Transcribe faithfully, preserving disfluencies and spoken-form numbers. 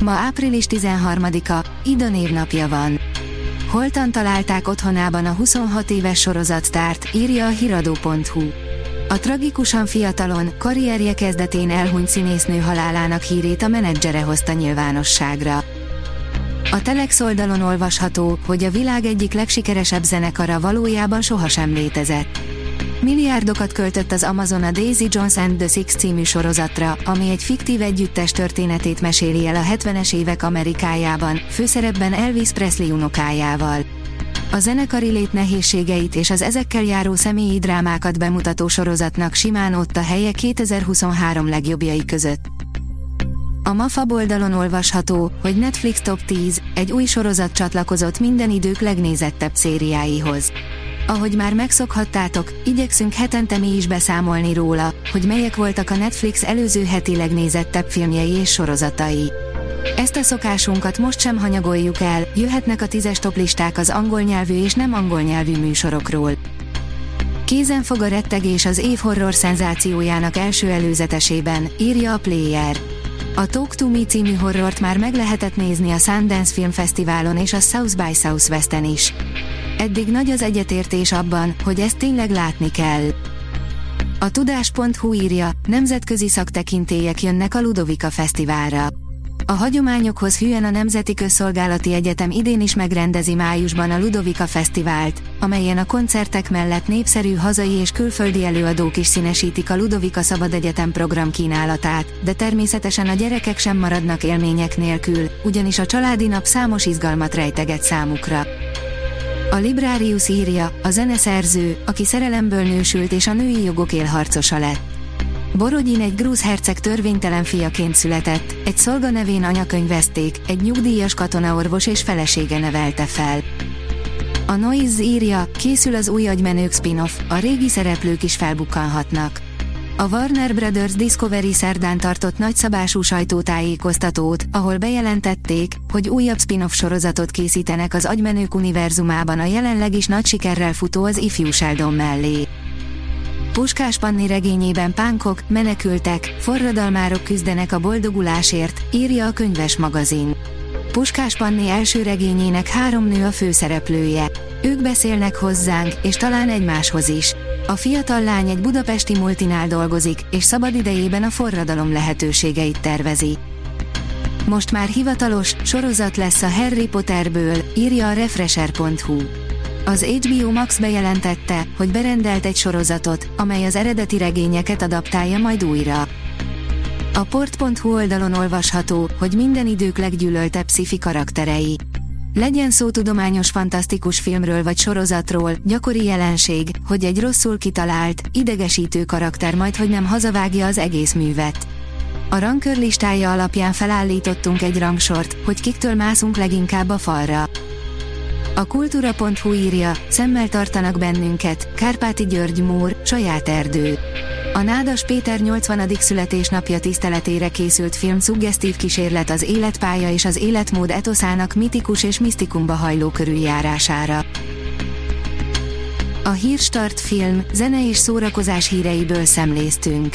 Ma április tizenharmadika, Ida névnapja van. Holtan találták otthonában a huszonhat éves sorozattárt, írja a hirado pont hu. A tragikusan fiatalon, karrierje kezdetén elhunyt színésznő halálának hírét a menedzsere hozta nyilvánosságra. A Telex oldalon olvasható, hogy a világ egyik legsikeresebb zenekara valójában sohasem létezett. Milliárdokat költött az Amazon a Daisy Jones and the Six című sorozatra, ami egy fiktív együttes történetét meséli el a hetvenes évek Amerikájában, főszerepben Elvis Presley unokájával. A zenekari lét nehézségeit és az ezekkel járó személyi drámákat bemutató sorozatnak simán ott a helye kétezer-huszonhárom legjobbjai között. A MAFA oldalon olvasható, hogy Netflix top tíz, egy új sorozat csatlakozott minden idők legnézettebb szériáihoz. Ahogy már megszokhattátok, igyekszünk hetente mi is beszámolni róla, hogy melyek voltak a Netflix előző heti legnézettebb filmjei és sorozatai. Ezt a szokásunkat most sem hanyagoljuk el, jöhetnek a tízes toplisták az angol nyelvű és nem angol nyelvű műsorokról. Kézen fog a rettegés az év horror szenzációjának első előzetesében, írja a Player. A Talk to Me című horrort már meg lehetett nézni a Sundance Filmfesztiválon és a South by Southwesten is. Eddig nagy az egyetértés abban, hogy ezt tényleg látni kell. A Tudás.hu írja, nemzetközi szaktekintélyek jönnek a Ludovika Fesztiválra. A hagyományokhoz hűen a Nemzeti Közszolgálati Egyetem idén is megrendezi májusban a Ludovika Fesztivált, amelyen a koncertek mellett népszerű hazai és külföldi előadók is színesítik a Ludovika Szabad Egyetem program kínálatát, de természetesen a gyerekek sem maradnak élmények nélkül, ugyanis a családi nap számos izgalmat rejteget számukra. A Librarius írja, a zeneszerző, aki szerelemből nősült és a női jogok élharcosa lett. Borodin egy grúz herceg törvénytelen fiaként született, egy szolga nevén anyakönyvezték, egy nyugdíjas katonaorvos és felesége nevelte fel. A Noise írja, készül az új agymenők spin-off, a régi szereplők is felbukkanhatnak. A Warner Brothers Discovery szerdán tartott nagyszabású sajtótájékoztatót, ahol bejelentették, hogy újabb spin-off sorozatot készítenek az agymenők univerzumában a jelenleg is nagy sikerrel futó az ifjú Sheldon mellé. Puskás Panni regényében pánkok, menekültek, forradalmárok küzdenek a boldogulásért, írja a Könyves Magazin. Puskás Panni első regényének három nő a főszereplője. Ők beszélnek hozzánk, és talán egymáshoz is. A fiatal lány egy budapesti multinál dolgozik, és szabadidejében a forradalom lehetőségeit tervezi. Most már hivatalos, sorozat lesz a Harry Potterből, írja a Refresher.hu. Az há bé o Max bejelentette, hogy berendelt egy sorozatot, amely az eredeti regényeket adaptálja majd újra. A port.hu oldalon olvasható, hogy minden idők leggyűlöltebb sci-fi karakterei. Legyen szó tudományos fantasztikus filmről vagy sorozatról, gyakori jelenség, hogy egy rosszul kitalált, idegesítő karakter majdhogy nem hazavágja az egész művet. A Ranker listája alapján felállítottunk egy rangsort, hogy kiktől mászunk leginkább a falra. A kultúra.hu írja, szemmel tartanak bennünket, Kárpáti György Mór, saját erdő. A Nádas Péter nyolcvanadik születésnapja tiszteletére készült film szuggesztív kísérlet az életpálya és az életmód etoszának mitikus és misztikumba hajló körüljárására. A Hírstart film, zene és szórakozás híreiből szemléztünk.